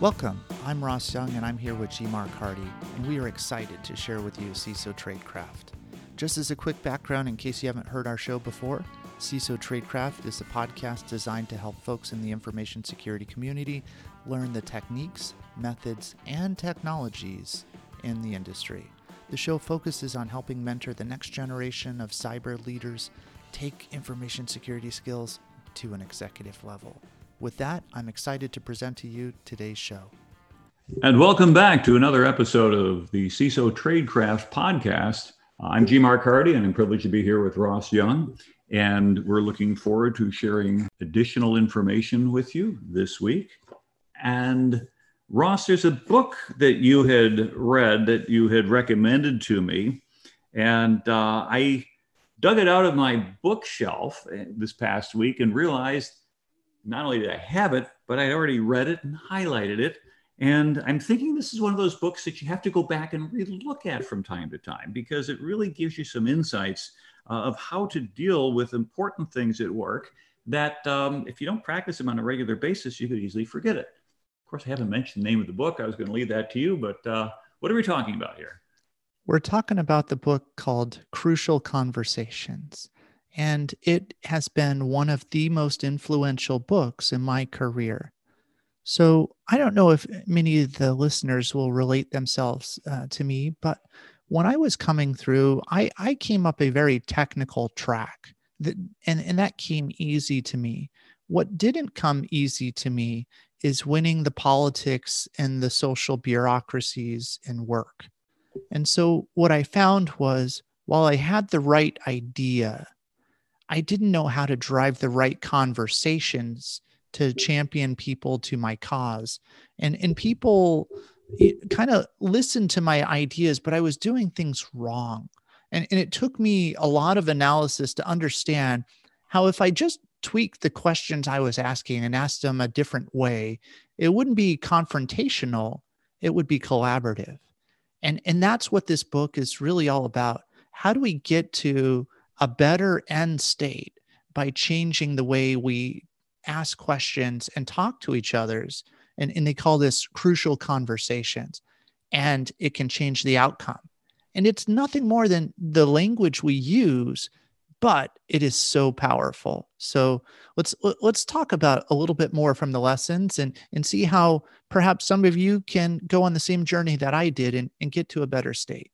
Welcome, I'm Ross Young and I'm here with G. Mark Hardy, and we are excited to share with you CISO Tradecraft. Just as a quick background in case you haven't heard our show before, CISO Tradecraft is a podcast designed to help folks in the information security community learn the techniques, methods, and technologies in the industry. The show focuses on helping mentor the next generation of cyber leaders take information security skills to an executive level. With that, I'm excited to present to you today's show. And welcome back to another episode of the CISO Tradecraft podcast. I'm G. Mark Hardy, and I'm privileged to be here with Ross Young. And we're looking forward to sharing additional information with you this week. And Ross, there's a book that you had read that you had recommended to me. And I dug it out of my bookshelf this past week and realized not only did I have it, but I'd already read it and highlighted it. And I'm thinking this is one of those books that you have to go back and relook at from time to time, because it really gives you some insights of how to deal with important things at work that if you don't practice them on a regular basis, you could easily forget it. Of course, I haven't mentioned the name of the book. I was going to leave that to you, but what are we talking about here? We're talking about the book called Crucial Conversations. And it has been one of the most influential books in my career. So I don't know if many of the listeners will relate themselves to me, but when I was coming through, I came up a very technical track, and that came easy to me. What didn't come easy to me is winning the politics and the social bureaucracies in work. And so what I found was, while I had the right idea, I didn't know how to drive the right conversations to champion people to my cause. And people kind of listened to my ideas, but I was doing things wrong. And it took me a lot of analysis to understand how if I just tweaked the questions I was asking and asked them a different way, it wouldn't be confrontational, it would be collaborative. And that's what this book is really all about. How do we get to a better end state by changing the way we ask questions and talk to each others? And they call this crucial conversations, and it can change the outcome. And it's nothing more than the language we use, but it is so powerful. So let's talk about a little bit more from the lessons and see how perhaps some of you can go on the same journey that I did and get to a better state.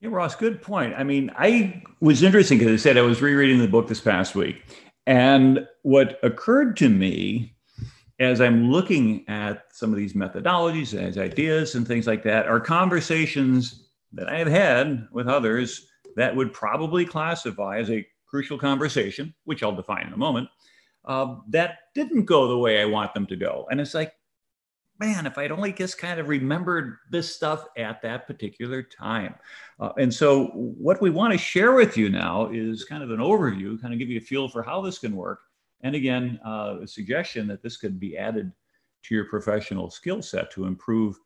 Yeah, Ross, good point. I mean, I was interesting because I said I was rereading the book this past week. And what occurred to me as I'm looking at some of these methodologies, as ideas and things like that, are conversations that I have had with others that would probably classify as a crucial conversation, which I'll define in a moment, that didn't go the way I want them to go. And it's like, man, if I'd only just kind of remembered this stuff at that particular time. And so what we want to share with you now is kind of an overview, kind of give you a feel for how this can work. And again, a suggestion that this could be added to your professional skill set to improve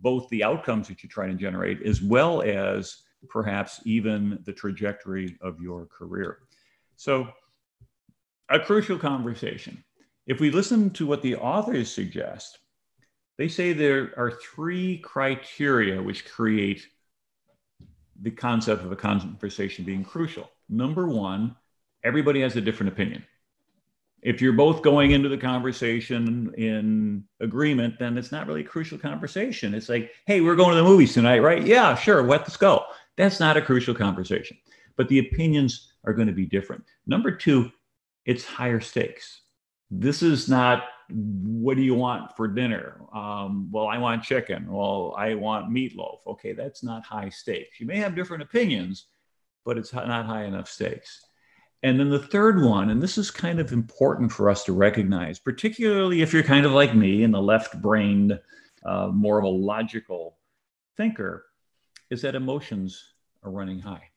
both the outcomes that you try to generate, as well as perhaps even the trajectory of your career. So a crucial conversation. If we listen to what the authors suggest, they say there are three criteria which create the concept of a conversation being crucial. Number one, everybody has a different opinion. If you're both going into the conversation in agreement, then it's not really a crucial conversation. It's like, hey, we're going to the movies tonight, right? Yeah, sure, let's go. That's not a crucial conversation, but the opinions are going to be different. Number two, it's higher stakes. This is not, what do you want for dinner? Well, I want chicken. Well, I want meatloaf. Okay, that's not high stakes. You may have different opinions, but it's not high enough stakes. And then the third one, and this is kind of important for us to recognize, particularly if you're kind of like me and the left-brained, more of a logical thinker, is that emotions are running high.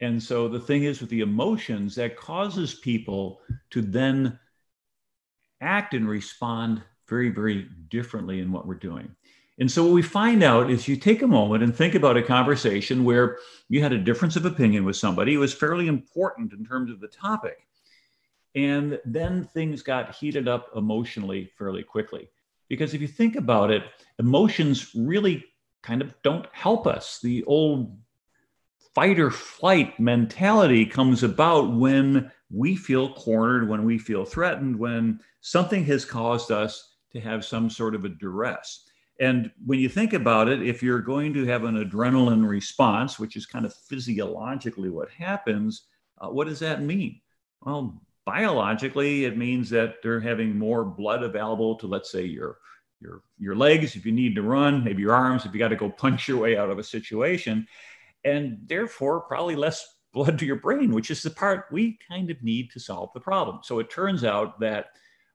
And so the thing is with the emotions, that causes people to then act and respond very, very differently in what we're doing. And so what we find out is you take a moment and think about a conversation where you had a difference of opinion with somebody. It was fairly important in terms of the topic. And then things got heated up emotionally fairly quickly. Because if you think about it, emotions really kind of don't help us. The old fight or flight mentality comes about when we feel cornered, when we feel threatened, when something has caused us to have some sort of a duress. And when you think about it, if you're going to have an adrenaline response, which is kind of physiologically what happens, what does that mean? Well, biologically, it means that they're having more blood available to, let's say, your legs, if you need to run, maybe your arms, if you got to go punch your way out of a situation, and therefore probably less blood to your brain, which is the part we kind of need to solve the problem. So it turns out that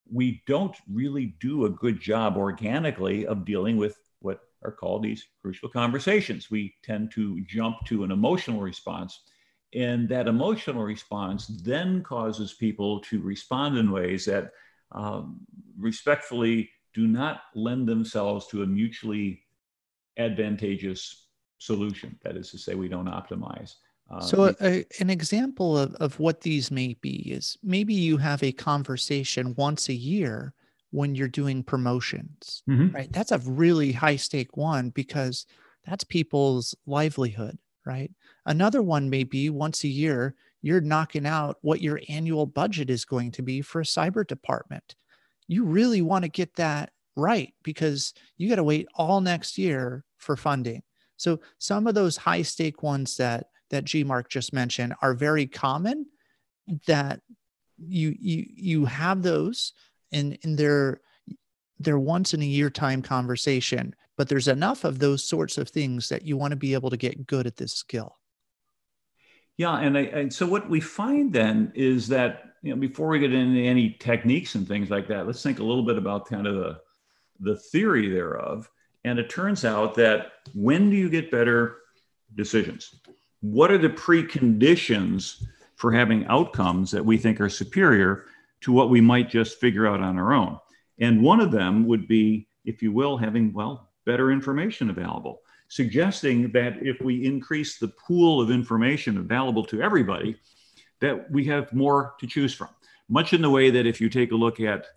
we don't really do a good job organically of dealing with what are called these crucial conversations. We tend to jump to an emotional response, and that emotional response then causes people to respond in ways that respectfully do not lend themselves to a mutually advantageous solution. That is to say, we don't optimize. So an example of what these may be is maybe you have a conversation once a year when you're doing promotions, mm-hmm. right? That's a really high stake one because that's people's livelihood, right? Another one may be once a year, you're knocking out what your annual budget is going to be for a cyber department. You really want to get that right because you got to wait all next year for funding. So some of those high stake ones that G-Mark just mentioned are very common, that you have those in their once in a year time conversation, but there's enough of those sorts of things that you want to be able to get good at this skill. Yeah, and so what we find then is that, you know, before we get into any techniques and things like that, let's think a little bit about kind of the theory thereof. And it turns out that when do you get better decisions? What are the preconditions for having outcomes that we think are superior to what we might just figure out on our own? And one of them would be, if you will, having, well, better information available, suggesting that if we increase the pool of information available to everybody, that we have more to choose from, much in the way that if you take a look at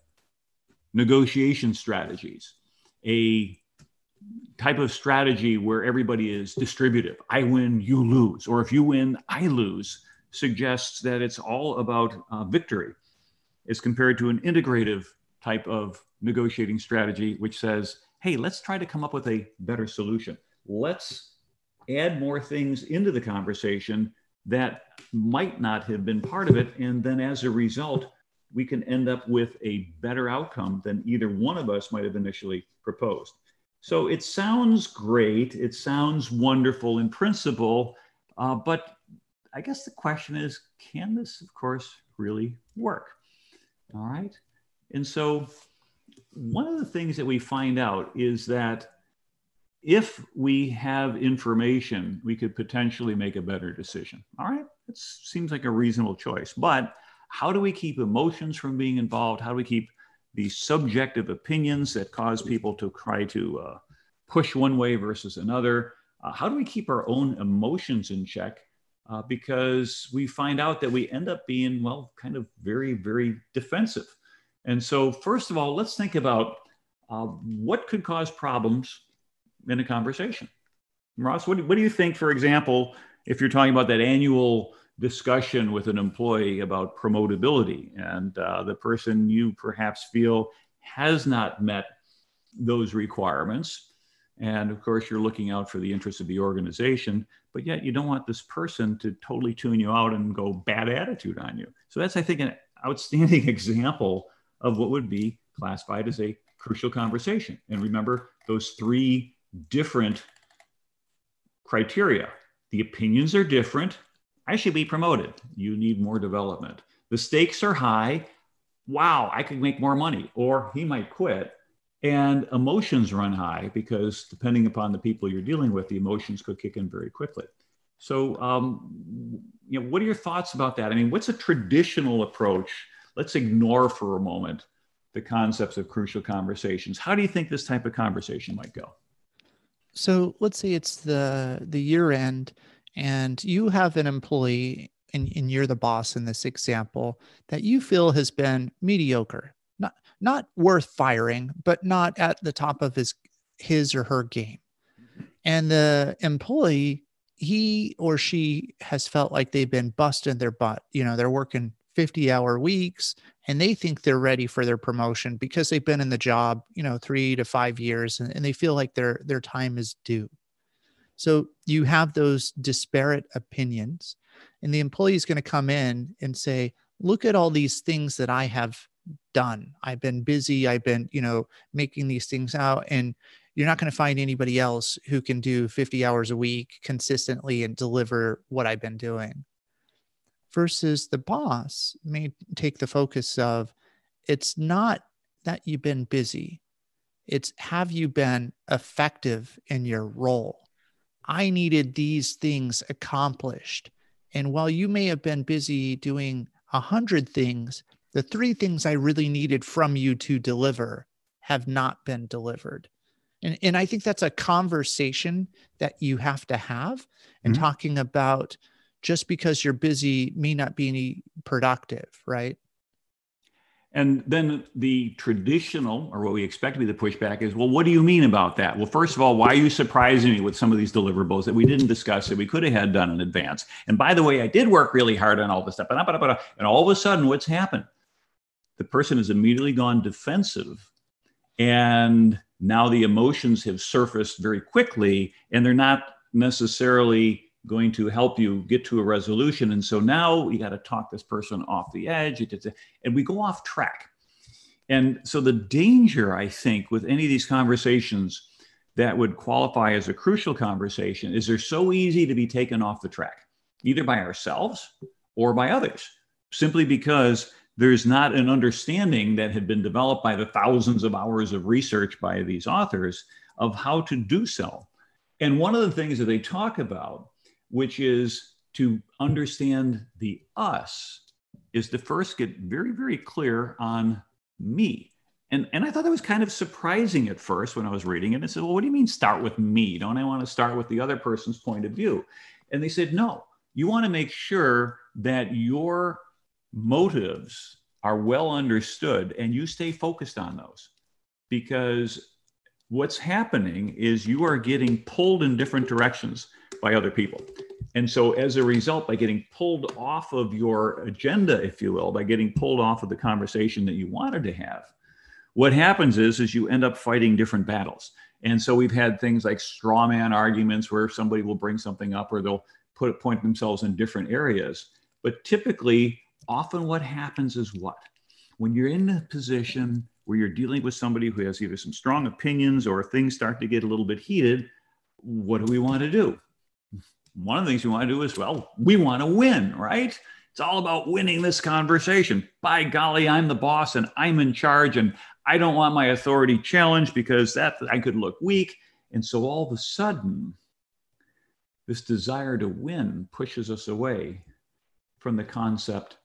negotiation strategies, a type of strategy where everybody is distributive, I win, you lose, or if you win, I lose, suggests that it's all about victory as compared to an integrative type of negotiating strategy, which says, hey, let's try to come up with a better solution. Let's add more things into the conversation that might not have been part of it. And then as a result, we can end up with a better outcome than either one of us might have initially proposed. So it sounds great, it sounds wonderful in principle, but I guess the question is, can this, of course, really work? All right. And so one of the things that we find out is that if we have information, we could potentially make a better decision. All right, that seems like a reasonable choice, but how do we keep emotions from being involved? How do we keep the subjective opinions that cause people to try to push one way versus another? How do we keep our own emotions in check? Because we find out that we end up being, well, kind of very, very defensive. And so first of all, let's think about what could cause problems in a conversation. Ross, what do you think, for example, if you're talking about that annual discussion with an employee about promotability, and the person you perhaps feel has not met those requirements. And of course, you're looking out for the interests of the organization, but yet you don't want this person to totally tune you out and go bad attitude on you. So that's, I think, an outstanding example of what would be classified as a crucial conversation. And remember those three different criteria. The opinions are different. I should be promoted. You need more development. The stakes are high. Wow, I could make more money, or he might quit. And emotions run high because depending upon the people you're dealing with, the emotions could kick in very quickly. So, you know, what are your thoughts about that? I mean, what's a traditional approach? Let's ignore for a moment the concepts of crucial conversations. How do you think this type of conversation might go? So let's say it's the year end, and you have an employee, and you're the boss in this example, that you feel has been mediocre, not, not worth firing, but not at the top of his or her game. And the employee, he or she has felt like they've been busting their butt. You know, they're working 50-hour weeks and they think they're ready for their promotion because they've been in the job, you know, 3 to 5 years, and they feel like their time is due. So you have those disparate opinions, and the employee is going to come in and say, look at all these things that I have done. I've been busy. I've been, you know, making these things out, and you're not going to find anybody else who can do 50 hours a week consistently and deliver what I've been doing. Versus the boss may take the focus of, it's not that you've been busy. It's, have you been effective in your role? I needed these things accomplished. And while you may have been busy doing 100 things, the 3 things I really needed from you to deliver have not been delivered. And I think that's a conversation that you have to have, and talking about just because you're busy may not be any productive, right? And then the traditional, or what we expect to be the pushback is, well, what do you mean about that? Well, first of all, why are you surprising me with some of these deliverables that we didn't discuss that we could have had done in advance? And by the way, I did work really hard on all this stuff. And all of a sudden, what's happened? The person has immediately gone defensive, and now the emotions have surfaced very quickly, and they're not necessarily going to help you get to a resolution. And so now you got to talk this person off the edge, and we go off track. And so the danger, I think, with any of these conversations that would qualify as a crucial conversation is they're so easy to be taken off the track, either by ourselves or by others, simply because there's not an understanding that had been developed by the thousands of hours of research by these authors of how to do so. And one of the things that they talk about, which is to understand the us, is to first get very, very clear on me. And I thought that was kind of surprising at first when I was reading it. I said, well, what do you mean start with me? Don't I want to start with the other person's point of view? And they said, no, you want to make sure that your motives are well understood and you stay focused on those, because what's happening is you are getting pulled in different directions by other people. And so as a result, by getting pulled off of your agenda, if you will, by getting pulled off of the conversation that you wanted to have, what happens is you end up fighting different battles. And so we've had things like straw man arguments where somebody will bring something up or they'll point themselves in different areas. But typically, often what happens is what? When you're in a position where you're dealing with somebody who has either some strong opinions or things start to get a little bit heated, what do we want to do? One of the things we want to do is, well, we want to win, right? It's all about winning this conversation. By golly, I'm the boss and I'm in charge, and I don't want my authority challenged because that I could look weak. And so all of a sudden, this desire to win pushes us away from the concept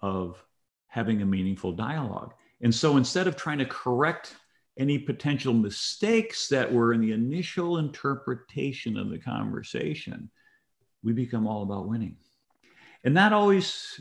of having a meaningful dialogue. And so instead of trying to correct any potential mistakes that were in the initial interpretation of the conversation, we become all about winning. And not always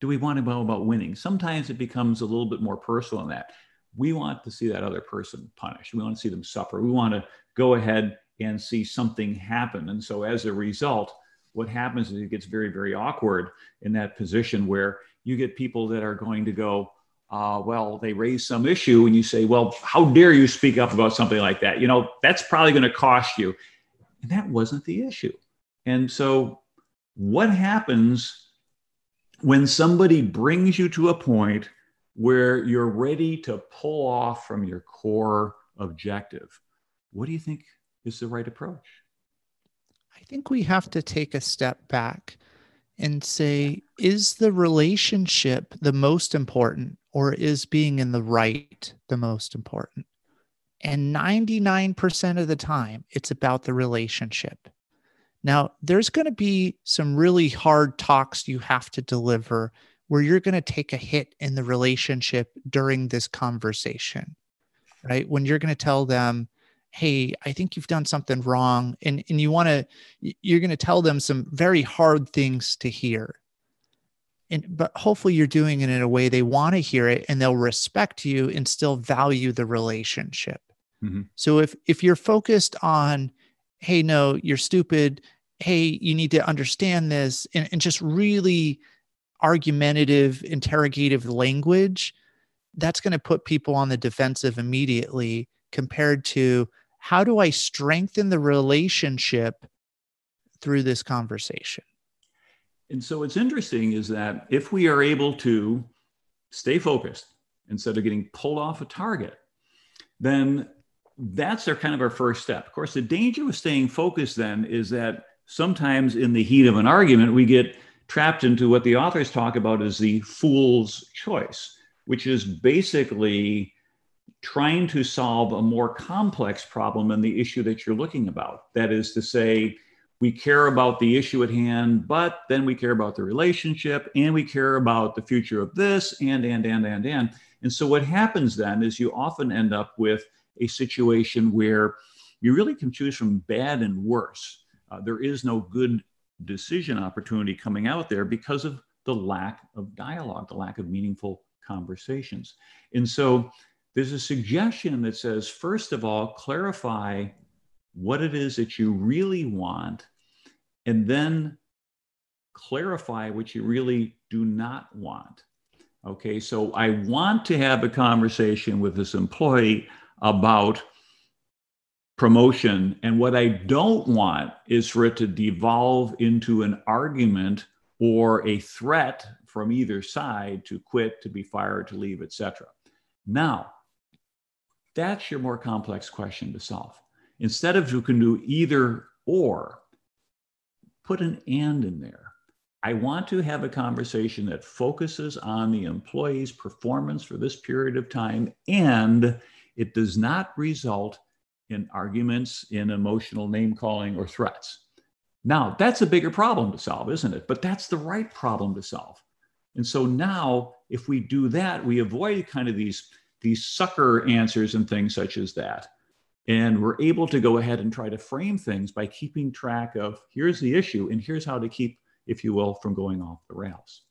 do we want to be all about winning. Sometimes it becomes a little bit more personal than that. We want to see that other person punished. We want to see them suffer. We want to go ahead and see something happen. And so as a result, what happens is it gets very, very awkward in that position where you get people that are going to go, well, they raise some issue and you say, well, how dare you speak up about something like that? You know, that's probably going to cost you. And that wasn't the issue. And so what happens when somebody brings you to a point where you're ready to pull off from your core objective? What do you think is the right approach? I think we have to take a step back and say, is the relationship the most important, or is being in the right the most important? And 99% of the time, it's about the relationship. Now, there's going to be some really hard talks you have to deliver where you're going to take a hit in the relationship during this conversation, right? When you're going to tell them, hey, I think you've done something wrong. And you're going to tell them some very hard things to hear. but hopefully you're doing it in a way they want to hear it and they'll respect you and still value the relationship. Mm-hmm. So if you're focused on, hey, no, you're stupid, hey, you need to understand this, and just really argumentative, interrogative language, that's going to put people on the defensive immediately compared to, how do I strengthen the relationship through this conversation? And so what's interesting is that if we are able to stay focused instead of getting pulled off a target, then that's our first step. Of course, the danger with staying focused then is that sometimes in the heat of an argument, we get trapped into what the authors talk about as the fool's choice, which is basically trying to solve a more complex problem than the issue that you're looking about. That is to say, we care about the issue at hand, but then we care about the relationship and we care about the future of this and. And so what happens then is you often end up with a situation where you really can choose from bad and worse. There is no good decision opportunity coming out there because of the lack of dialogue, the lack of meaningful conversations. And so there's a suggestion that says, first of all, clarify what it is that you really want, and then clarify what you really do not want. Okay, so I want to have a conversation with this employee about promotion, and what I don't want is for it to devolve into an argument or a threat from either side to quit, to be fired, to leave, etc. Now, that's your more complex question to solve. Instead of you can do either or, put an and in there. I want to have a conversation that focuses on the employee's performance for this period of time, and it does not result in arguments, in emotional name-calling or threats. Now, that's a bigger problem to solve, isn't it? But that's the right problem to solve. And so now, if we do that, we avoid these sucker answers and things such as that. And we're able to go ahead and try to frame things by keeping track of, here's the issue, and here's how to keep, if you will, from going off the rails.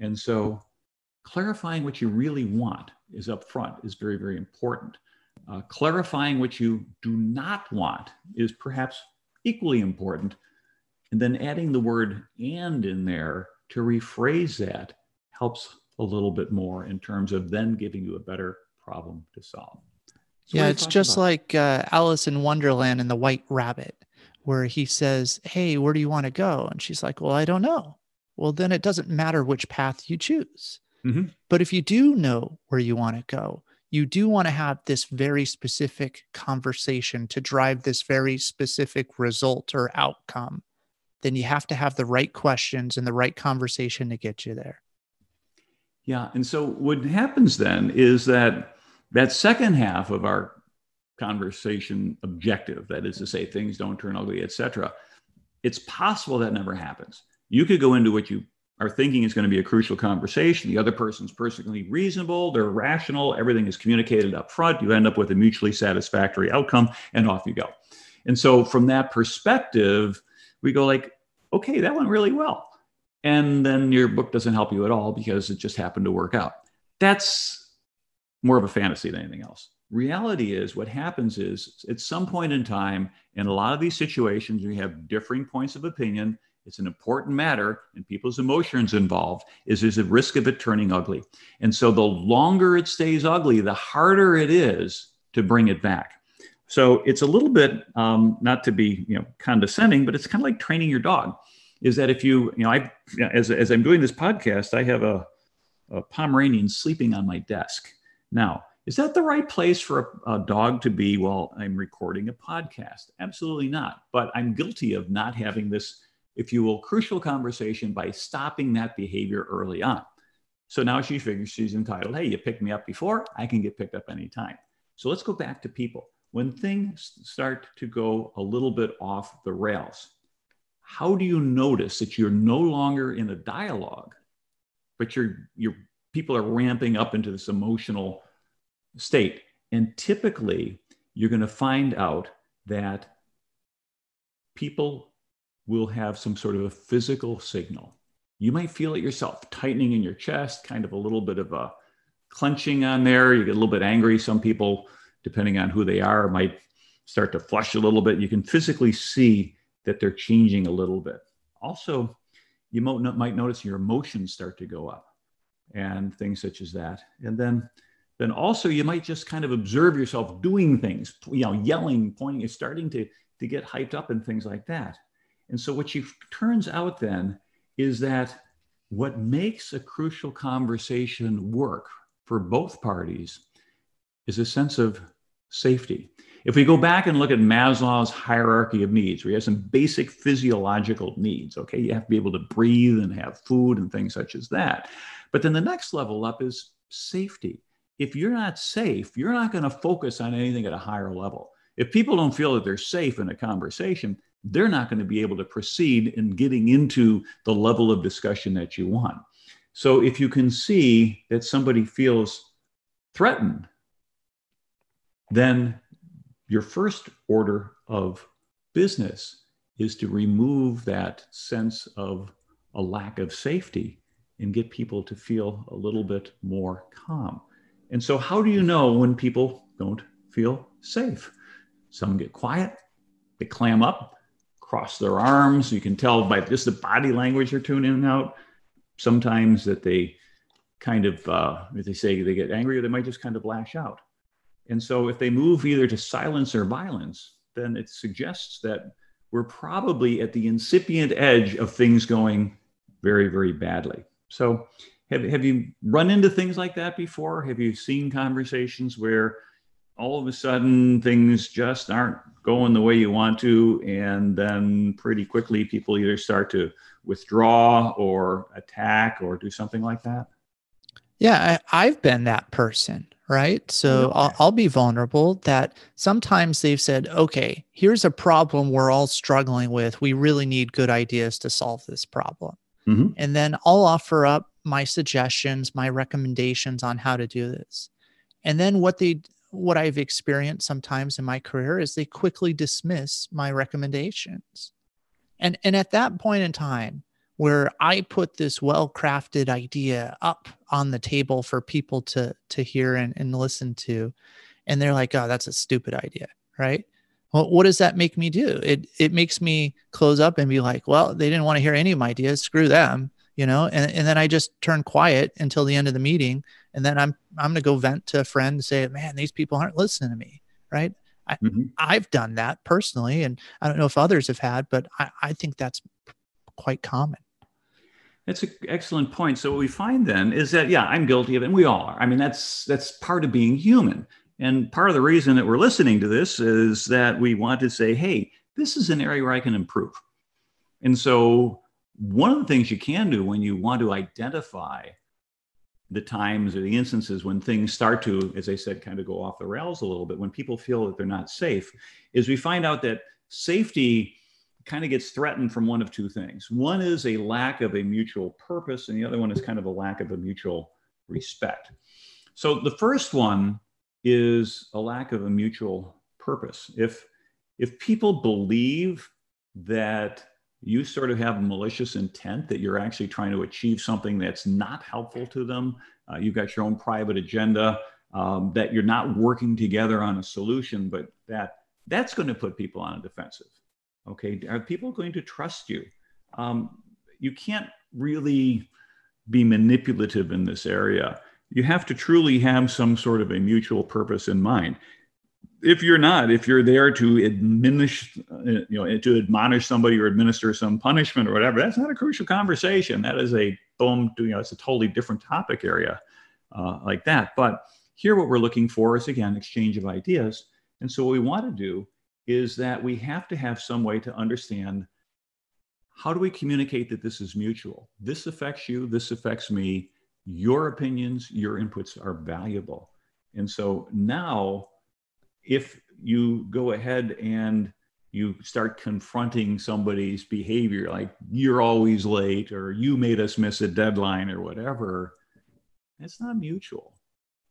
And so clarifying what you really want is up front is very, very important. Clarifying what you do not want is perhaps equally important. And then adding the word and in there to rephrase that helps a little bit more in terms of then giving you a better problem to solve. So yeah, it's just like Alice in Wonderland and the White Rabbit, where he says, hey, where do you want to go? And she's like, well, I don't know. Well, then it doesn't matter which path you choose. Mm-hmm. But if you do know where you want to go, you do want to have this very specific conversation to drive this very specific result or outcome, then you have to have the right questions and the right conversation to get you there. Yeah. And so what happens then is that second half of our conversation objective, that is to say, things don't turn ugly, etc. It's possible that never happens. You could go into what you are thinking is going to be a crucial conversation. The other person's personally reasonable, they're rational, everything is communicated up front. You end up with a mutually satisfactory outcome and off you go. And so from that perspective, we go like, okay, that went really well. And then your book doesn't help you at all because it just happened to work out. That's more of a fantasy than anything else. Reality is what happens is at some point in time, in a lot of these situations, we have differing points of opinion. It's an important matter and people's emotions involved is there's a risk of it turning ugly. And so the longer it stays ugly, the harder it is to bring it back. So it's a little bit, not to be condescending, but it's kind of like training your dog. Is that if as I'm doing this podcast, I have a Pomeranian sleeping on my desk. Now, is that the right place for a dog to be while I'm recording a podcast? Absolutely not. But I'm guilty of not having this, if you will, crucial conversation by stopping that behavior early on. So now she figures she's entitled, hey, you picked me up before, I can get picked up anytime. So let's go back to people. When things start to go a little bit off the rails, how do you notice that you're no longer in a dialogue, but you're people are ramping up into this emotional state? And typically, you're going to find out that people will have some sort of a physical signal. You might feel it yourself, tightening in your chest, kind of a little bit of a clenching on there. You get a little bit angry. Some people, depending on who they are, might start to flush a little bit. You can physically see that they're changing a little bit. Also, you might notice your emotions start to go up and things such as that. And then also you might just kind of observe yourself doing things, you know, yelling, pointing, it's starting to get hyped up and things like that. And so what turns out then is that what makes a crucial conversation work for both parties is a sense of safety. If we go back and look at Maslow's hierarchy of needs, where you have some basic physiological needs, okay? You have to be able to breathe and have food and things such as that. But then the next level up is safety. If you're not safe, you're not gonna focus on anything at a higher level. If people don't feel that they're safe in a conversation, they're not gonna be able to proceed in getting into the level of discussion that you want. So if you can see that somebody feels threatened, then your first order of business is to remove that sense of a lack of safety and get people to feel a little bit more calm. And so how do you know when people don't feel safe? Some get quiet, they clam up, cross their arms. You can tell by just the body language they're tuning in and out. Sometimes that they kind of, if they say they get angry, or they might just kind of lash out. And so if they move either to silence or violence, then it suggests that we're probably at the incipient edge of things going very, very badly. So have you run into things like that before? Have you seen conversations where all of a sudden things just aren't going the way you want to, and then pretty quickly people either start to withdraw or attack or do something like that? Yeah, I've been that person. Right. So I'll be vulnerable that sometimes they've said, okay, here's a problem we're all struggling with. We really need good ideas to solve this problem. Mm-hmm. And then I'll offer up my suggestions, my recommendations on how to do this. And then what I've experienced sometimes in my career is they quickly dismiss my recommendations. And at that point in time, where I put this well-crafted idea up on the table for people to hear and listen to, and they're like, oh, that's a stupid idea, right? Well, what does that make me do? It makes me close up and be like, well, they didn't want to hear any of my ideas, screw them, you know? And then I just turn quiet until the end of the meeting, and then I'm gonna go vent to a friend and say, man, these people aren't listening to me, right? I've done that personally, and I don't know if others have had, but I think that's quite common. That's an excellent point. So what we find then is that, yeah, I'm guilty of it, and we all are. I mean, that's part of being human. And part of the reason that we're listening to this is that we want to say, hey, this is an area where I can improve. And so one of the things you can do when you want to identify the times or the instances when things start to, as I said, kind of go off the rails a little bit, when people feel that they're not safe, is we find out that safety kind of gets threatened from one of two things. One is a lack of a mutual purpose, and the other one is kind of a lack of a mutual respect. So the first one is a lack of a mutual purpose. If people believe that you sort of have a malicious intent, that you're actually trying to achieve something that's not helpful to them, you've got your own private agenda, that you're not working together on a solution, but that's going to put people on a defensive. Okay, are people going to trust you? You can't really be manipulative in this area. You have to truly have some sort of a mutual purpose in mind. If you're not, if you're there to admonish somebody or administer some punishment or whatever, that's not a crucial conversation. That is a it's a totally different topic area like that. But here, what we're looking for is, again, exchange of ideas. And so what we want to do is that we have to have some way to understand, how do we communicate that this is mutual? This affects you, this affects me, your opinions, your inputs are valuable. And so now, if you go ahead and you start confronting somebody's behavior, like you're always late, or you made us miss a deadline or whatever, that's not mutual.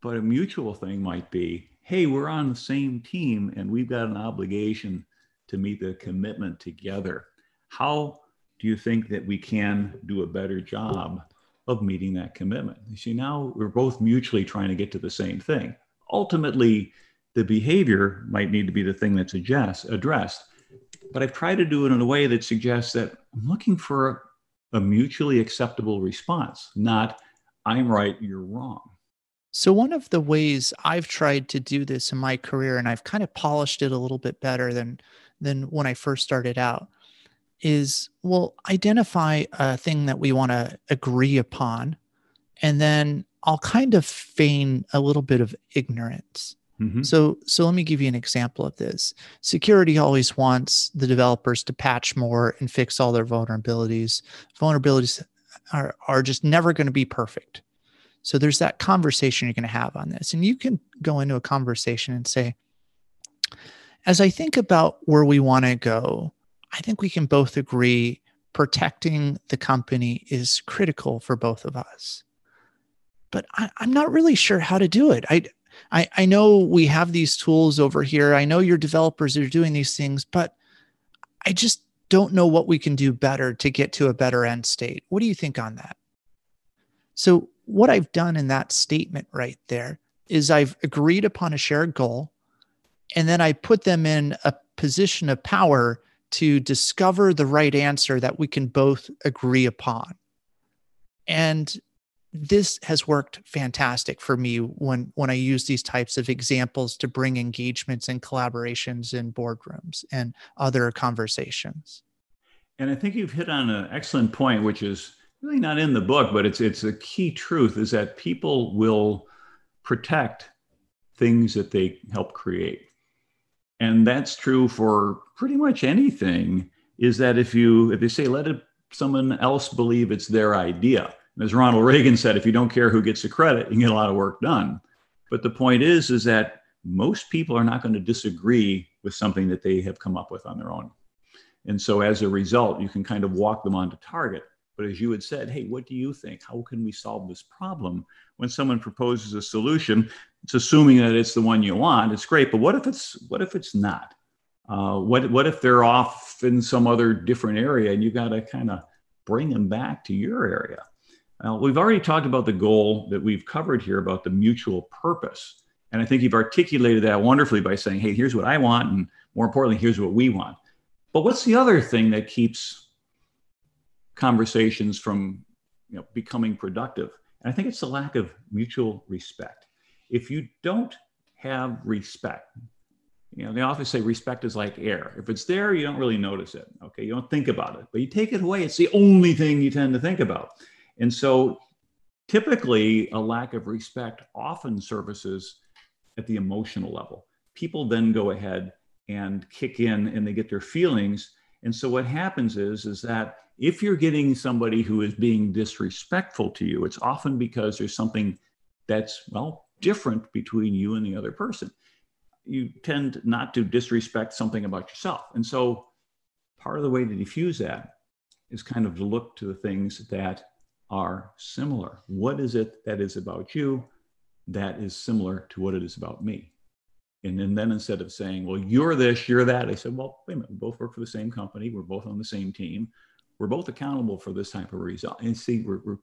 But a mutual thing might be, hey, we're on the same team and we've got an obligation to meet the commitment together. How do do you think that we can do a better job of meeting that commitment? You see, now we're both mutually trying to get to the same thing. Ultimately, the behavior might need to be the thing that's addressed, but I've tried to do it in a way that suggests that I'm looking for a mutually acceptable response, not I'm right, you're wrong. So one of the ways I've tried to do this in my career, and I've kind of polished it a little bit better than when I first started out, is, well, identify a thing that we want to agree upon, and then I'll kind of feign a little bit of ignorance. Mm-hmm. So let me give you an example of this. Security always wants the developers to patch more and fix all their vulnerabilities. Vulnerabilities are just never going to be perfect. So there's that conversation you're going to have on this. And you can go into a conversation and say, as I think about where we want to go, I think we can both agree protecting the company is critical for both of us. But I'm not really sure how to do it. I know we have these tools over here. I know your developers are doing these things, but I just don't know what we can do better to get to a better end state. What do you think on that? So what I've done in that statement right there is I've agreed upon a shared goal, and then I put them in a position of power to discover the right answer that we can both agree upon. And this has worked fantastic for me when I use these types of examples to bring engagements and collaborations in boardrooms and other conversations. And I think you've hit on an excellent point, which is really not in the book, but it's a key truth, is that people will protect things that they help create. And that's true for pretty much anything, is that if you say, someone else believe it's their idea. And as Ronald Reagan said, if you don't care who gets the credit, you can get a lot of work done. But the point is that most people are not going to disagree with something that they have come up with on their own. And so as a result, you can kind of walk them onto target. But as you had said, hey, what do you think? How can we solve this problem? When someone proposes a solution, it's assuming that it's the one you want. It's great, but what if it's not? What if they're off in some other different area, and you got to kind of bring them back to your area? We've already talked about the goal that we've covered here about the mutual purpose. And I think you've articulated that wonderfully by saying, hey, here's what I want. And more importantly, here's what we want. But what's the other thing that keeps conversations from becoming productive? And I think it's the lack of mutual respect. If you don't have respect, they often say respect is like air. If it's there, you don't really notice it. Okay, you don't think about it, but you take it away, it's the only thing you tend to think about. And so typically a lack of respect often surfaces at the emotional level. People then go ahead and kick in and they get their feelings. And so what happens is that if you're getting somebody who is being disrespectful to you, it's often because there's something that's, different between you and the other person. You tend not to disrespect something about yourself. And so part of the way to diffuse that is kind of to look to the things that are similar. What is it that is about you that is similar to what it is about me? And then instead of saying, well, you're this, you're that, I said, well, wait a minute, we both work for the same company. We're both on the same team. We're both accountable for this type of result. And see, we're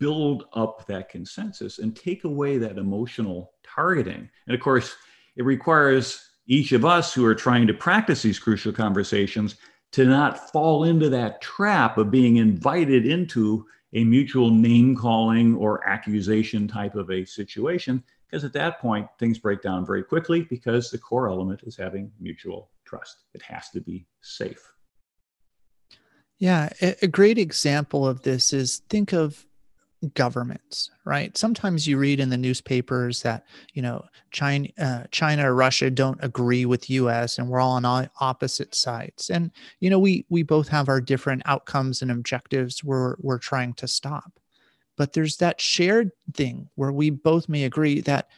build up that consensus and take away that emotional targeting. And of course, it requires each of us who are trying to practice these crucial conversations to not fall into that trap of being invited into a mutual name calling or accusation type of a situation, because at that point, things break down very quickly because the core element is having mutual trust. It has to be safe. Yeah, a great example of this is, think of governments, right? Sometimes you read in the newspapers that, China or Russia don't agree with US and we're all on opposite sides. And, we both have our different outcomes and objectives we're trying to stop. But there's that shared thing where we both may agree that,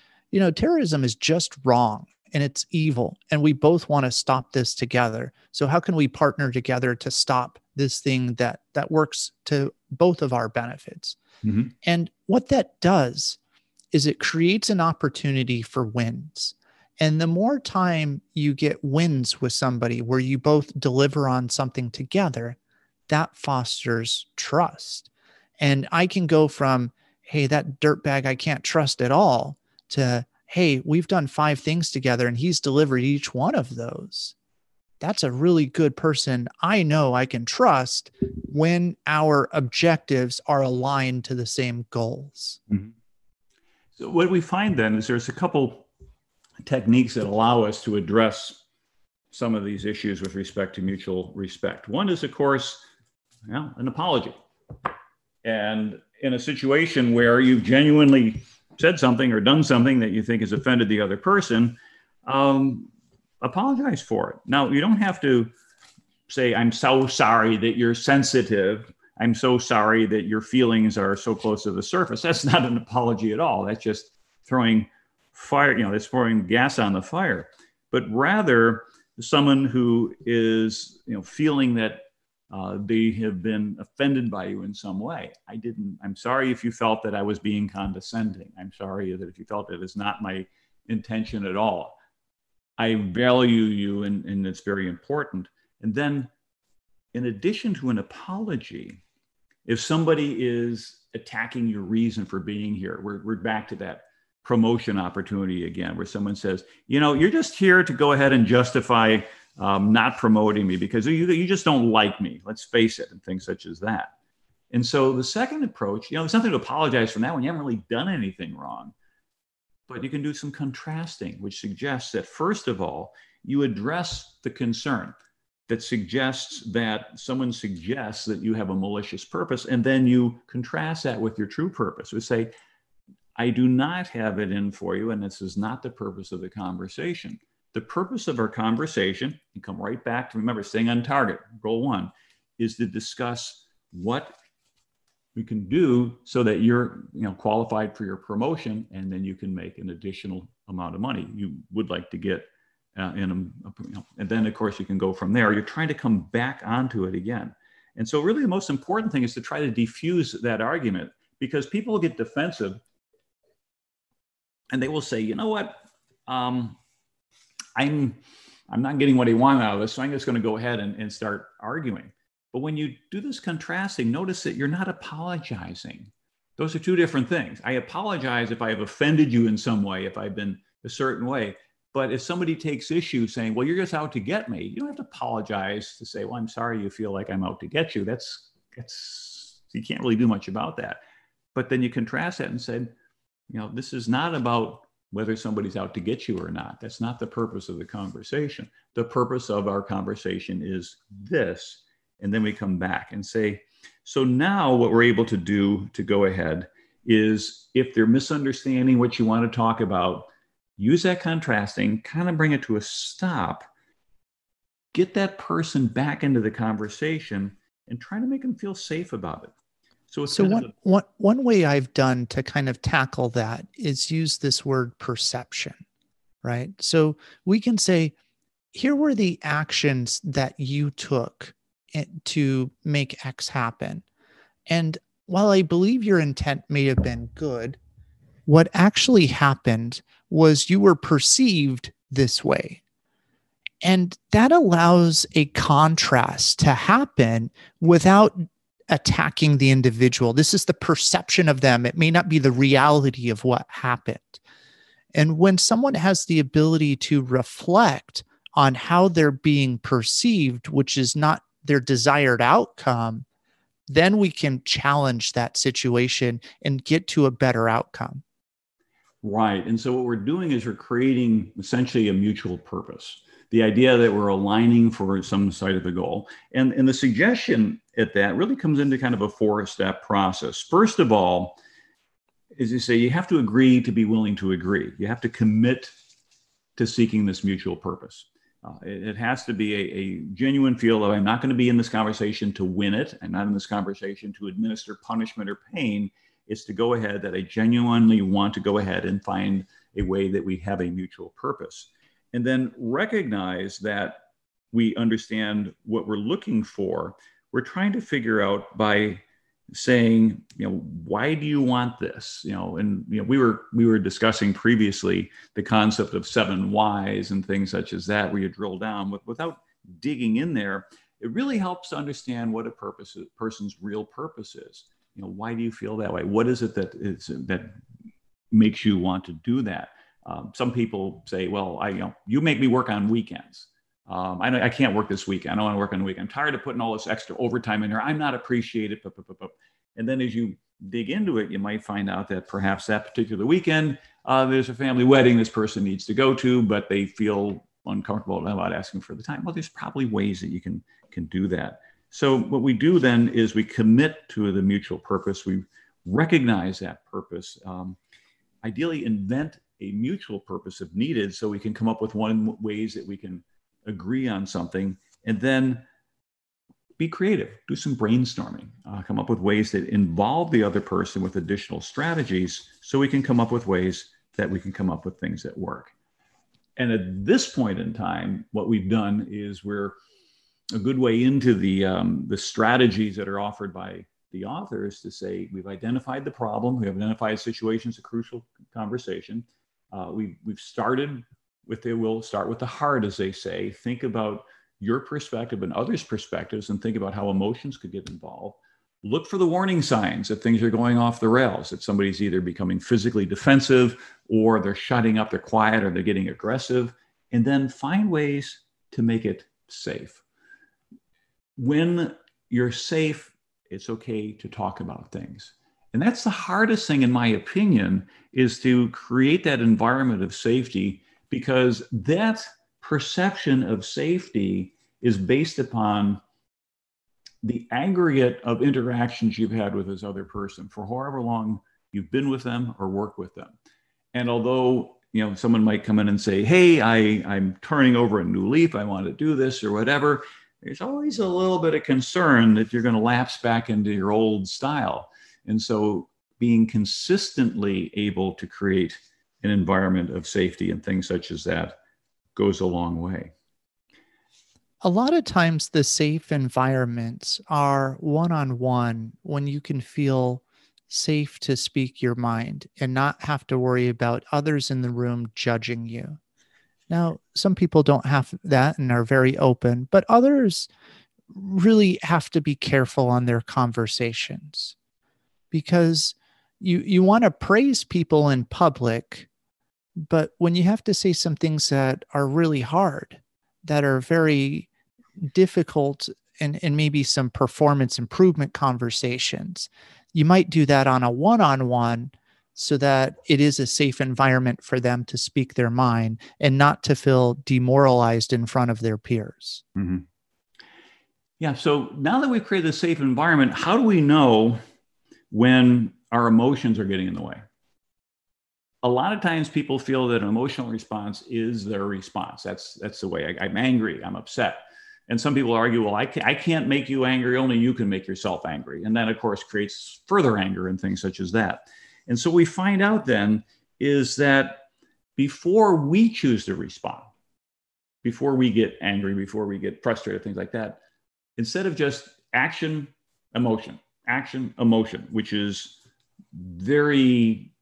terrorism is just wrong and it's evil. And we both want to stop this together. So how can we partner together to stop this thing that works to both of our benefits? Mm-hmm. And what that does is it creates an opportunity for wins. And the more time you get wins with somebody where you both deliver on something together, that fosters trust. And I can go from, hey, that dirtbag I can't trust at all, to, hey, we've done 5 things together and he's delivered each one of those. That's a really good person I know I can trust when our objectives are aligned to the same goals. Mm-hmm. So what we find then is there's a couple techniques that allow us to address some of these issues with respect to mutual respect. One is, of course, well, an apology. And in a situation where you've genuinely said something or done something that you think has offended the other person, apologize for it. Now, you don't have to say, I'm so sorry that you're sensitive. I'm so sorry that your feelings are so close to the surface. That's not an apology at all. That's just throwing fire, that's throwing gas on the fire. But rather, someone who is, feeling that they have been offended by you in some way. I'm sorry if you felt that I was being condescending. I'm sorry that if you felt it is not my intention at all. I value you, and it's very important. And then, in addition to an apology, if somebody is attacking your reason for being here, we're back to that promotion opportunity again, where someone says, you're just here to go ahead and justify not promoting me because you just don't like me, let's face it, and things such as that. And so the second approach, there's nothing to apologize from that one. You haven't really done anything wrong. But you can do some contrasting, which suggests that, first of all, you address the concern that suggests that someone suggests that you have a malicious purpose, and then you contrast that with your true purpose. We say, I do not have it in for you, and this is not the purpose of the conversation. The purpose of our conversation, and come right back to, remember, staying on target, goal one, is to discuss what we can do so that you're qualified for your promotion, and then you can make an additional amount of money you would like to get. And then, of course, you can go from there. You're trying to come back onto it again. And so really the most important thing is to try to defuse that argument, because people get defensive and they will say, I'm not getting what I want out of this, so I'm just going to go ahead and start arguing. But when you do this contrasting, notice that you're not apologizing. Those are two different things. I apologize if I have offended you in some way, if I've been a certain way. But if somebody takes issue saying, well, you're just out to get me, you don't have to apologize to say, well, I'm sorry you feel like I'm out to get you. That's you can't really do much about that. But then you contrast that and say, this is not about whether somebody's out to get you or not. That's not the purpose of the conversation. The purpose of our conversation is this. And then we come back and say, so now what we're able to do to go ahead is, if they're misunderstanding what you want to talk about, use that contrasting, kind of bring it to a stop, get that person back into the conversation, and try to make them feel safe about it. So one way I've done to kind of tackle that is use this word perception, right? So we can say, here were the actions that you took to make X happen. And while I believe your intent may have been good, what actually happened was you were perceived this way. And that allows a contrast to happen without attacking the individual. This is the perception of them. It may not be the reality of what happened. And when someone has the ability to reflect on how they're being perceived, which is not their desired outcome, then we can challenge that situation and get to a better outcome. Right. And so what we're doing is we're creating essentially a mutual purpose. The idea that we're aligning for some side of the goal. And the suggestion at that really comes into kind of a 4-step process. First of all, as you say, you have to agree to be willing to agree. You have to commit to seeking this mutual purpose. It has to be a genuine feel of, I'm not going to be in this conversation to win it. I'm not in this conversation to administer punishment or pain. It's to go ahead that I genuinely want to go ahead and find a way that we have a mutual purpose. And then recognize that we understand what we're looking for. We're trying to figure out by saying, why do you want this? We were discussing previously the concept of 7 whys and things such as that, where you drill down without digging in there. it really helps to understand what a person's real purpose is. You know, why do you feel that way? What is it that that makes you want to do that? Some people say, well, you make me work on weekends. I can't work this weekend. I don't want to work on the weekend. I'm tired of putting all this extra overtime in here. I'm not appreciated. And then as you dig into it, you might find out that perhaps that particular weekend, there's a family wedding this person needs to go to, but they feel uncomfortable about asking for the time. Well, there's probably ways that you can do that. So what we do then is we commit to the mutual purpose. We recognize that purpose, ideally invent a mutual purpose if needed, so we can come up with ways that we can agree on something, and then be creative, do some brainstorming, come up with ways that involve the other person with additional strategies, so we can come up with ways that we can come up with things that work. And at this point in time, what we've done is we're a good way into the strategies that are offered by the authors to say, we've identified the problem, we have identified situations, a crucial conversation. We've started with, we'll start with the heart, as they say. Think about your perspective and others' perspectives, and think about how emotions could get involved. Look for the warning signs that things are going off the rails, that somebody's either becoming physically defensive, or they're shutting up, they're quiet, or they're getting aggressive, and then find ways to make it safe. When you're safe, it's okay to talk about things. And that's the hardest thing, in my opinion, is to create that environment of safety, because that perception of safety is based upon the aggregate of interactions you've had with this other person for however long you've been with them or worked with them. And although, you know, someone might come in and say, hey, I'm turning over a new leaf, I want to do this or whatever, there's always a little bit of concern that you're going to lapse back into your old style. And so being consistently able to create an environment of safety and things such as that goes a long way. A lot of times the safe environments are one-on-one, when you can feel safe to speak your mind and not have to worry about others in the room judging you. Now, some people don't have that and are very open, but others really have to be careful on their conversations, because you want to praise people in public, but when you have to say some things that are really hard, that are very difficult, and maybe some performance improvement conversations, you might do that on a one-on-one, so that it is a safe environment for them to speak their mind and not to feel demoralized in front of their peers. Mm-hmm. Yeah. So now that we've created a safe environment, how do we know when our emotions are getting in the way? A lot of times people feel that an emotional response is their response. That's the way. I'm angry, I'm upset. And some people argue, well, I can't make you angry, only you can make yourself angry. And that, of course, creates further anger and things such as that. And so we find out then is that before we choose to respond, before we get angry, before we get frustrated, things like that, instead of just action, emotion, which is very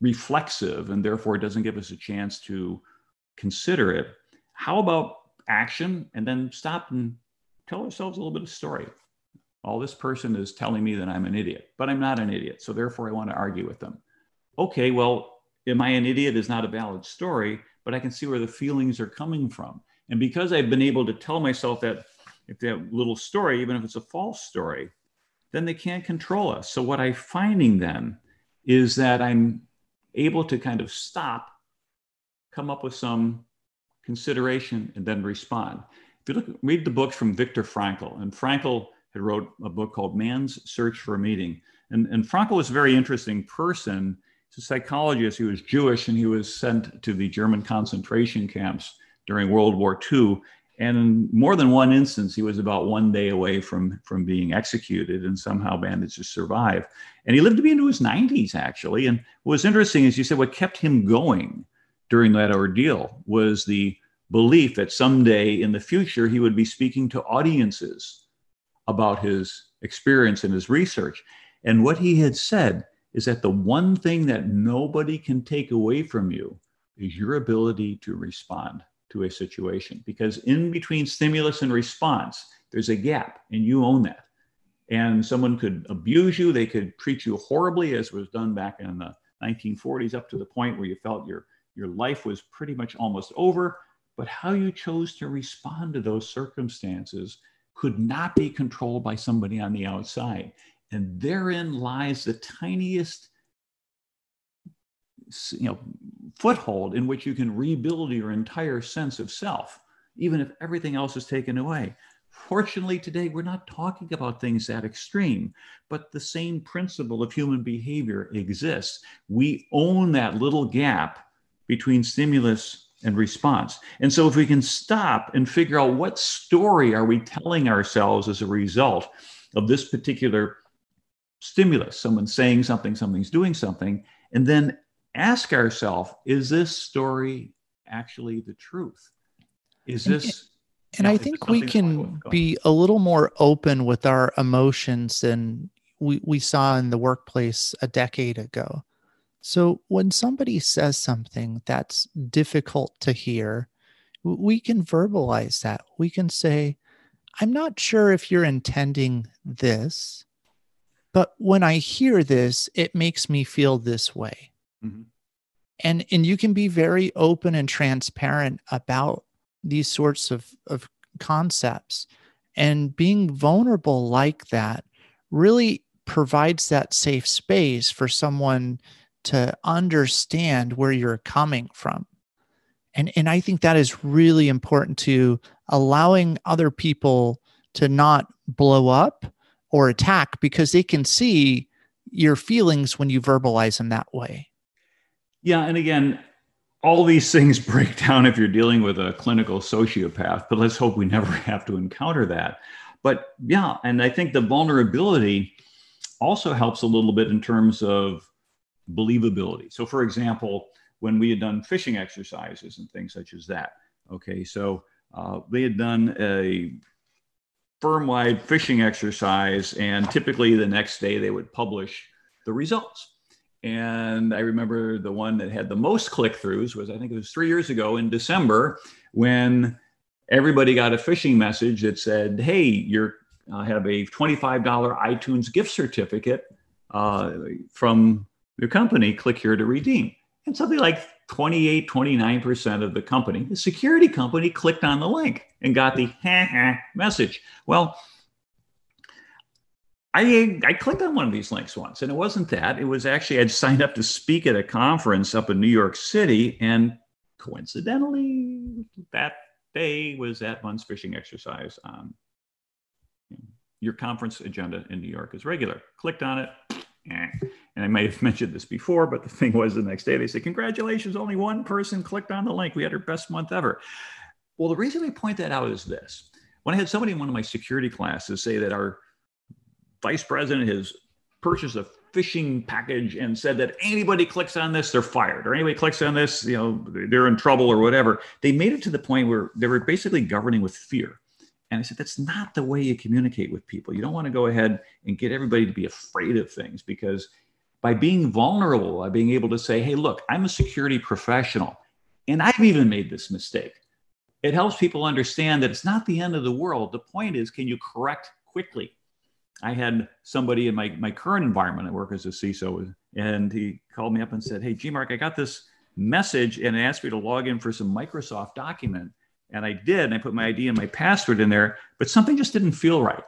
reflexive and therefore doesn't give us a chance to consider it, how about action, and then stop and tell ourselves a little bit of story. Oh, this person is telling me that I'm an idiot, but I'm not an idiot, so therefore I want to argue with them. Okay, well, am I an idiot is not a valid story, but I can see where the feelings are coming from. And because I've been able to tell myself that little story, even if it's a false story, then they can't control us. So what I'm finding then is that I'm able to kind of stop, come up with some consideration, and then respond. If you read the books from Viktor Frankl, and Frankl had wrote a book called Man's Search for Meaning. And Frankl was a very interesting person. He's a psychologist. He was Jewish, and he was sent to the German concentration camps during World War II. And in more than one instance, he was about one day away from being executed, and somehow managed to survive. And he lived to be into his 90s, actually. And what was interesting is, you said what kept him going during that ordeal was the belief that someday in the future, he would be speaking to audiences about his experience and his research. And what he had said is that the one thing that nobody can take away from you is your ability to respond to a situation, because in between stimulus and response, there's a gap and you own that. And someone could abuse you. They could treat you horribly, as was done back in the 1940s, up to the point where you felt your life was pretty much almost over. But how you chose to respond to those circumstances could not be controlled by somebody on the outside. And therein lies the tiniest, foothold in which you can rebuild your entire sense of self, even if everything else is taken away. Fortunately, today, we're not talking about things that extreme, but the same principle of human behavior exists. We own that little gap between stimulus and response. And so if we can stop and figure out what story are we telling ourselves as a result of this particular stimulus, someone's saying something, something's doing something, and then ask ourselves, is this story actually the truth? Is this... And I think we can be a little more open with our emotions than we saw in the workplace a decade ago. So when somebody says something that's difficult to hear, we can verbalize that. We can say, I'm not sure if you're intending this, but when I hear this, it makes me feel this way. Mm-hmm. And you can be very open and transparent about these sorts of concepts, and being vulnerable like that really provides that safe space for someone to understand where you're coming from. And I think that is really important to allowing other people to not blow up or attack, because they can see your feelings when you verbalize them that way. Yeah. And again, all these things break down if you're dealing with a clinical sociopath, but let's hope we never have to encounter that. But yeah, and I think the vulnerability also helps a little bit in terms of believability. So for example, when we had done phishing exercises and things such as that, okay, so they had done a firm-wide phishing exercise, and typically the next day they would publish the results. And I remember the one that had the most click-throughs was, I think it was 3 years ago in December, when everybody got a phishing message that said, hey, you have a $25 iTunes gift certificate from your company, click here to redeem. And something like 28, 29% of the company, the security company, clicked on the link and got the ha-ha message. Well, I clicked on one of these links once, and it wasn't that. It was actually, I'd signed up to speak at a conference up in New York City, and coincidentally, that day was that month's phishing exercise on your conference agenda in New York is regular. Clicked on it, and I might have mentioned this before, but the thing was, the next day they said, congratulations, only one person clicked on the link. We had our best month ever. Well, the reason I point that out is this. When I had somebody in one of my security classes say that our vice president has purchased a phishing package and said that anybody clicks on this, they're fired, or anybody clicks on this, they're in trouble or whatever. They made it to the point where they were basically governing with fear. And I said, that's not the way you communicate with people. You don't want to go ahead and get everybody to be afraid of things, because by being vulnerable, by being able to say, hey, look, I'm a security professional, and I've even made this mistake. It helps people understand that it's not the end of the world. The point is, can you correct quickly? I had somebody in my current environment, I work as a CISO, and he called me up and said, hey, G-Mark, I got this message and it asked me to log in for some Microsoft document. And I did, and I put my ID and my password in there, but something just didn't feel right.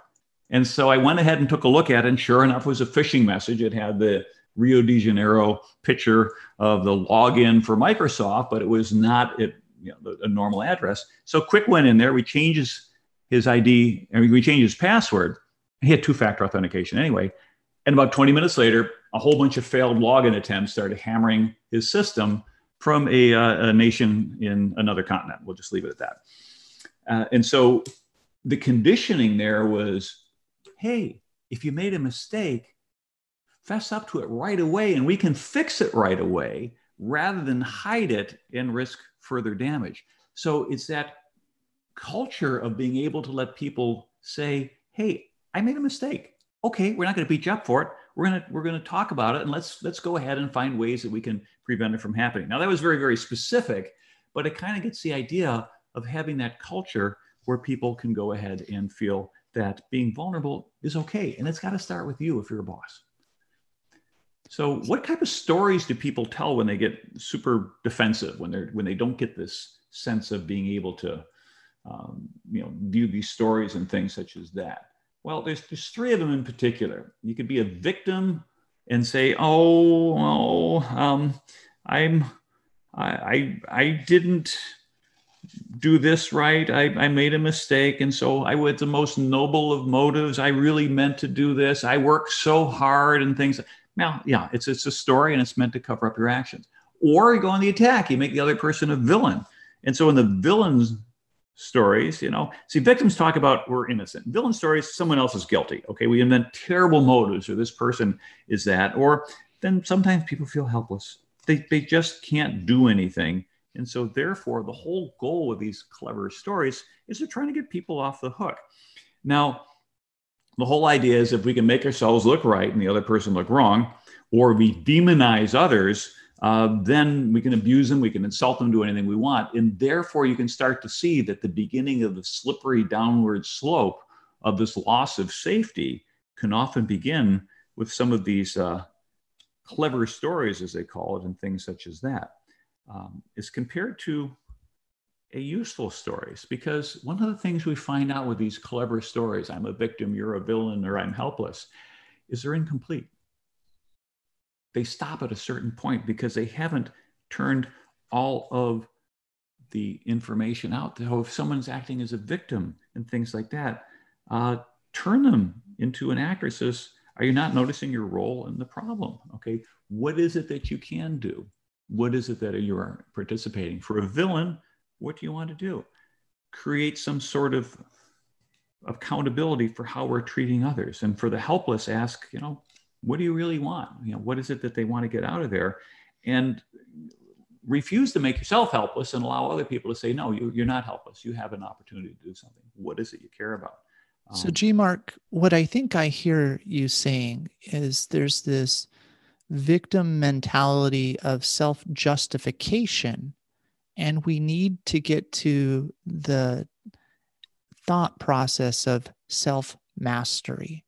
And so I went ahead and took a look at it, and sure enough, it was a phishing message. It had the Rio de Janeiro picture of the login for Microsoft, but it was not a normal address. So Quick went in there, we changed his ID, and we changed his password. He had two-factor authentication anyway. And about 20 minutes later, a whole bunch of failed login attempts started hammering his system from a nation in another continent. We'll just leave it at that. And so the conditioning there was, hey, if you made a mistake, fess up to it right away, and we can fix it right away, rather than hide it and risk further damage. So it's that culture of being able to let people say, hey, I made a mistake. Okay, we're not going to beat you up for it. We're going to talk about it, and let's go ahead and find ways that we can prevent it from happening. Now, that was very, very specific, but it kind of gets the idea of having that culture where people can go ahead and feel that being vulnerable is okay. And it's got to start with you if you're a boss. So what type of stories do people tell when they get super defensive, when they don't get this sense of being able to view these stories and things such as that? Well, there's three of them in particular. You could be a victim and say, I didn't do this right. I made a mistake. And so I was the most noble of motives. I really meant to do this. I worked so hard and things. Now, yeah, it's a story and it's meant to cover up your actions. Or you go on the attack, you make the other person a villain. And so in the villain's stories, victims talk about we're innocent. Villain stories, someone else is guilty. Okay, we invent terrible motives, or this person is that. Or then sometimes people feel helpless. They just can't do anything. And so therefore, the whole goal of these clever stories is they're trying to get people off the hook. Now, the whole idea is if we can make ourselves look right and the other person look wrong, or we demonize others, then we can abuse them, we can insult them, do anything we want. And therefore, you can start to see that the beginning of the slippery downward slope of this loss of safety can often begin with some of these clever stories, as they call it, and things such as that. Is compared to a useful stories. Because one of the things we find out with these clever stories, I'm a victim, you're a villain, or I'm helpless, is they're incomplete. They stop at a certain point because they haven't turned all of the information out. So if someone's acting as a victim and things like that, turn them into an actor. Says, are you not noticing your role in the problem? Okay, what is it that you can do? What is it that you are participating? For a villain, what do you want to do? Create some sort of accountability for how we're treating others. And for the helpless, ask, what do you really want? What is it that they want to get out of there? And refuse to make yourself helpless and allow other people to say, no, you're not helpless. You have an opportunity to do something. What is it you care about? So G-Mark, what I think I hear you saying is there's this victim mentality of self-justification. And we need to get to the thought process of self-mastery.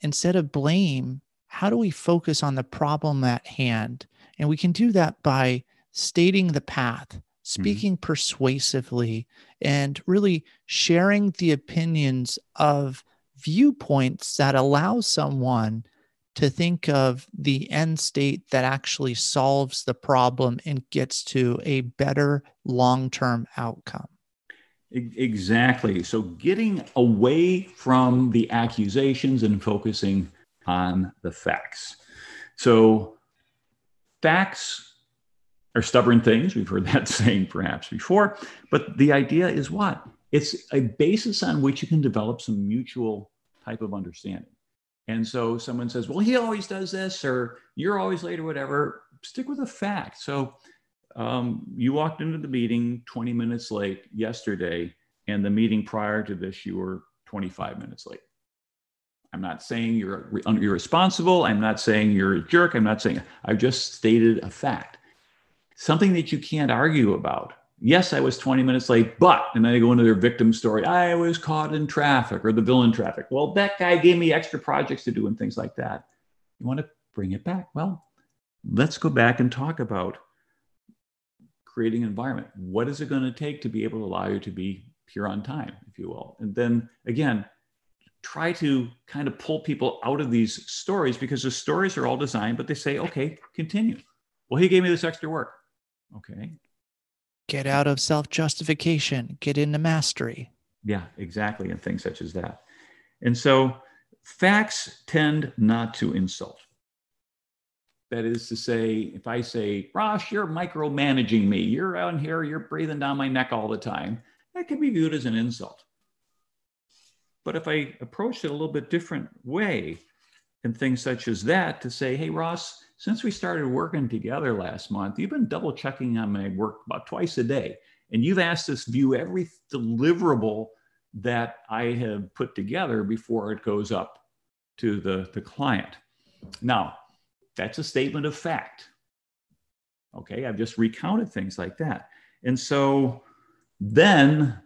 Instead of blame, how do we focus on the problem at hand? And we can do that by stating the path, speaking persuasively, and really sharing the opinions of viewpoints that allow someone to think of the end state that actually solves the problem and gets to a better long-term outcome. Exactly. So getting away from the accusations and focusing on the facts. So facts are stubborn things. We've heard that saying perhaps before, but the idea is what? It's a basis on which you can develop some mutual type of understanding. And so someone says, well, he always does this, or you're always late, or whatever. Stick with the fact. So you walked into the meeting 20 minutes late yesterday, and the meeting prior to this, you were 25 minutes late. I'm not saying you're irresponsible. I'm not saying you're a jerk. I'm not saying, I've just stated a fact. Something that you can't argue about. Yes, I was 20 minutes late, but, and then they go into their victim story. I was caught in traffic, or the villain traffic. Well, that guy gave me extra projects to do and things like that. You want to bring it back. Well, let's go back and talk about creating an environment. What is it going to take to be able to allow you to be here on time, if you will? And then again, try to kind of pull people out of these stories, because the stories are all designed, but they say, okay, continue. Well, he gave me this extra work. Okay. Get out of self-justification, get into mastery. Yeah, exactly. And things such as that. And so facts tend not to insult. That is to say, if I say, Ross, you're micromanaging me, you're out here, you're breathing down my neck all the time, that can be viewed as an insult. But if I approach it a little bit different way and things such as that, to say, hey, Ross, since we started working together last month, you've been double checking on my work about twice a day. And you've asked us to view every deliverable that I have put together before it goes up to the client. Now, that's a statement of fact. Okay, I've just recounted things like that. And so then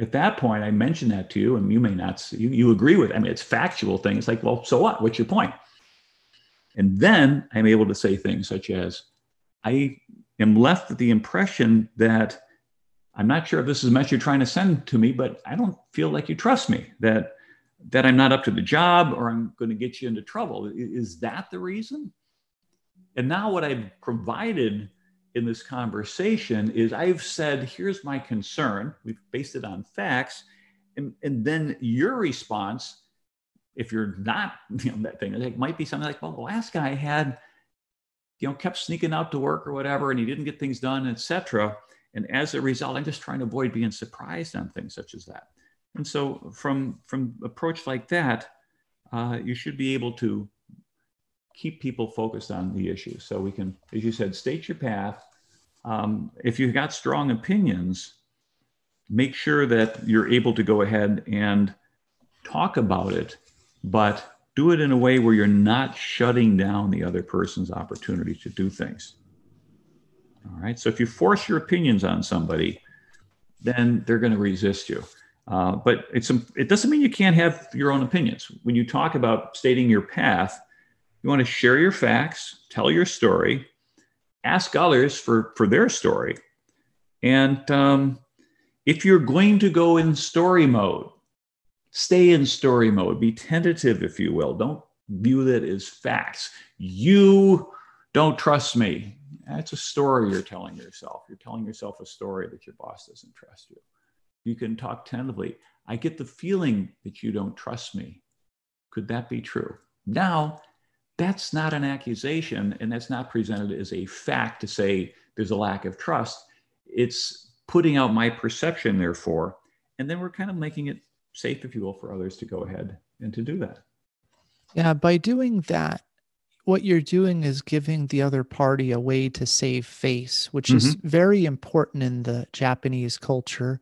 At that point, I mentioned that to you, and you may not, you agree with it. I mean, it's factual thing. It's like, well, so what? What's your point? And then I'm able to say things such as, I am left with the impression that I'm not sure if this is the message you're trying to send to me, but I don't feel like you trust me, that I'm not up to the job, or I'm going to get you into trouble. Is that the reason? And now what I've provided in this conversation is I've said, here's my concern. We've based it on facts. And then your response, if you're not, that thing, it might be something like, well, the last guy had, kept sneaking out to work or whatever, and he didn't get things done, et cetera. And as a result, I'm just trying to avoid being surprised on things such as that. And so from approach like that, you should be able to keep people focused on the issue. So we can, as you said, state your path. If you've got strong opinions, make sure that you're able to go ahead and talk about it, but do it in a way where you're not shutting down the other person's opportunity to do things. All right, so if you force your opinions on somebody, then they're going to resist you. But it doesn't mean you can't have your own opinions. When you talk about stating your path, you want to share your facts, tell your story, ask others for their story. And if you're going to go in story mode, stay in story mode. Be tentative, if you will. Don't view that as facts. You don't trust me. That's a story you're telling yourself. You're telling yourself a story that your boss doesn't trust you. You can talk tentatively. I get the feeling that you don't trust me. Could that be true? Now, that's not an accusation, and that's not presented as a fact to say there's a lack of trust. It's putting out my perception, therefore, and then we're kind of making it safe, if you will, for others to go ahead and to do that. Yeah, by doing that, what you're doing is giving the other party a way to save face, which is very important in the Japanese culture.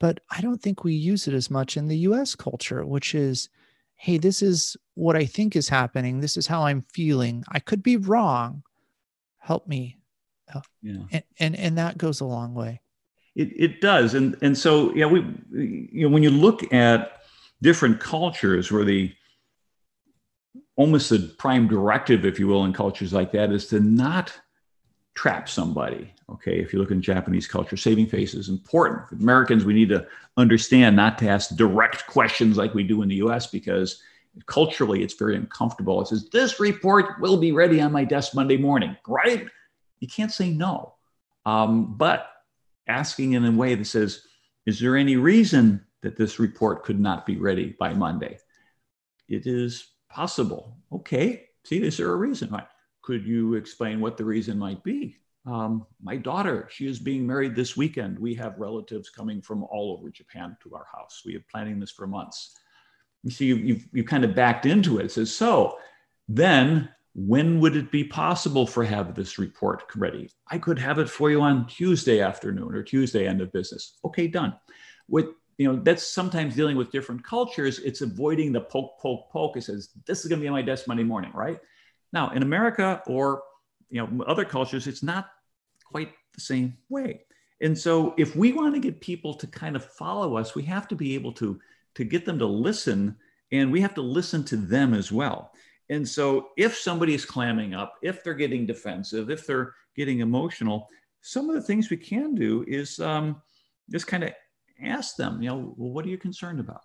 But I don't think we use it as much in the US culture, which is, hey, this is what I think is happening. This is how I'm feeling. I could be wrong. Help me. Yeah. And that goes a long way. It does. And so, yeah, when you look at different cultures where almost the prime directive, if you will, in cultures like that is to not trap somebody. Okay, if you look in Japanese culture, saving face is important. For Americans, we need to understand not to ask direct questions like we do in the US, because culturally it's very uncomfortable. It says, this report will be ready on my desk Monday morning, right? You can't say no. But asking in a way that says, is there any reason that this report could not be ready by Monday? It is possible. Okay. See, is there a reason? Could you explain what the reason might be? My daughter, she is being married this weekend. We have relatives coming from all over Japan to our house. We have planning this for months. You see, you've kind of backed into it. It says, so then when would it be possible for have this report ready? I could have it for you on Tuesday afternoon or Tuesday end of business. Okay, done. That's sometimes dealing with different cultures. It's avoiding the poke, poke, poke. It says, this is going to be on my desk Monday morning, right? Now, in America or other cultures, it's not quite the same way. And so if we want to get people to kind of follow us, we have to be able to get them to listen, and we have to listen to them as well. And so if somebody is clamming up, if they're getting defensive, if they're getting emotional, some of the things we can do is just kind of ask them, well, what are you concerned about?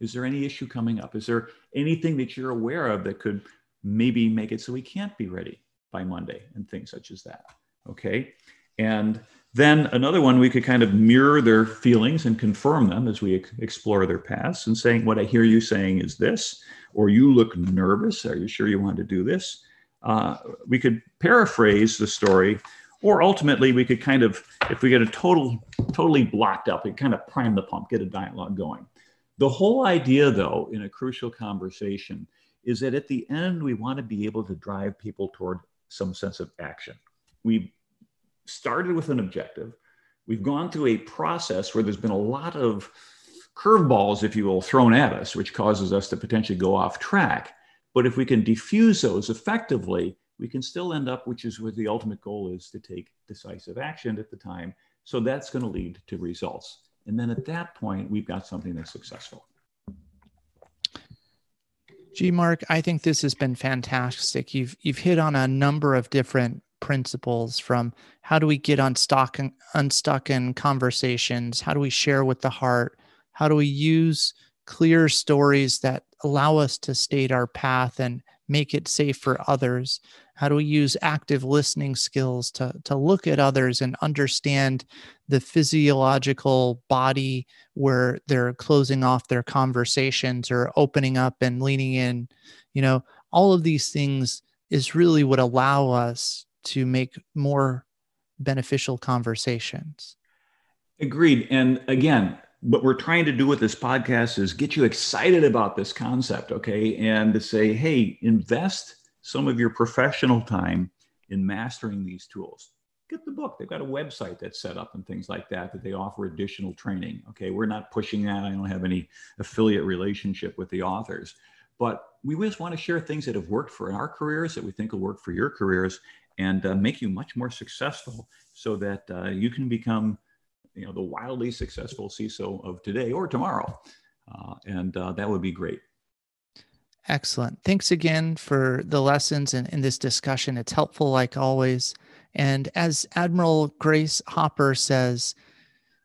Is there any issue coming up? Is there anything that you're aware of that could maybe make it so we can't be ready by Monday, and things such as that? Okay. And then another one, we could kind of mirror their feelings and confirm them as we explore their paths and saying, what I hear you saying is this, or you look nervous. Are you sure you want to do this? We could paraphrase the story, or ultimately we could kind of, if we get a totally blocked up, it kind of prime the pump, get a dialogue going. The whole idea though, in a crucial conversation, is that at the end, we want to be able to drive people toward some sense of action. We've started with an objective. We've gone through a process where there's been a lot of curveballs, if you will, thrown at us, which causes us to potentially go off track. But if we can diffuse those effectively, we can still end up, which is what the ultimate goal is, to take decisive action at the time. So that's going to lead to results. And then at that point, we've got something that's successful. Gee, Mark, I think this has been fantastic. You've hit on a number of different principles, from how do we get unstuck in conversations? How do we share with the heart? How do we use clear stories that allow us to state our path and make it safe for others? How do we use active listening skills to look at others and understand the physiological body where they're closing off their conversations or opening up and leaning in? You know, all of these things is really what allow us to make more beneficial conversations. Agreed. And again, what we're trying to do with this podcast is get you excited about this concept, okay? And to say, hey, invest some of your professional time in mastering these tools. Get the book. They've got a website that's set up and things like that they offer additional training, okay? We're not pushing that. I don't have any affiliate relationship with the authors. But we just want to share things that have worked for our careers that we think will work for your careers and make you much more successful so that you can become the wildly successful CISO of today or tomorrow. And that would be great. Excellent. Thanks again for the lessons in this discussion. It's helpful like always. And as Admiral Grace Hopper says,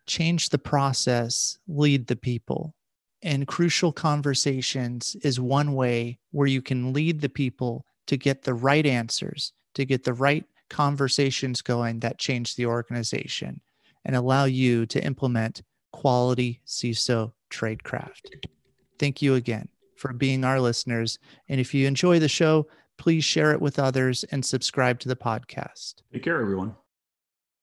change the process, lead the people. And Crucial Conversations is one way where you can lead the people to get the right answers, to get the right conversations going that change the organization and allow you to implement quality CISO tradecraft. Thank you again for being our listeners. And if you enjoy the show, please share it with others and subscribe to the podcast. Take care, everyone.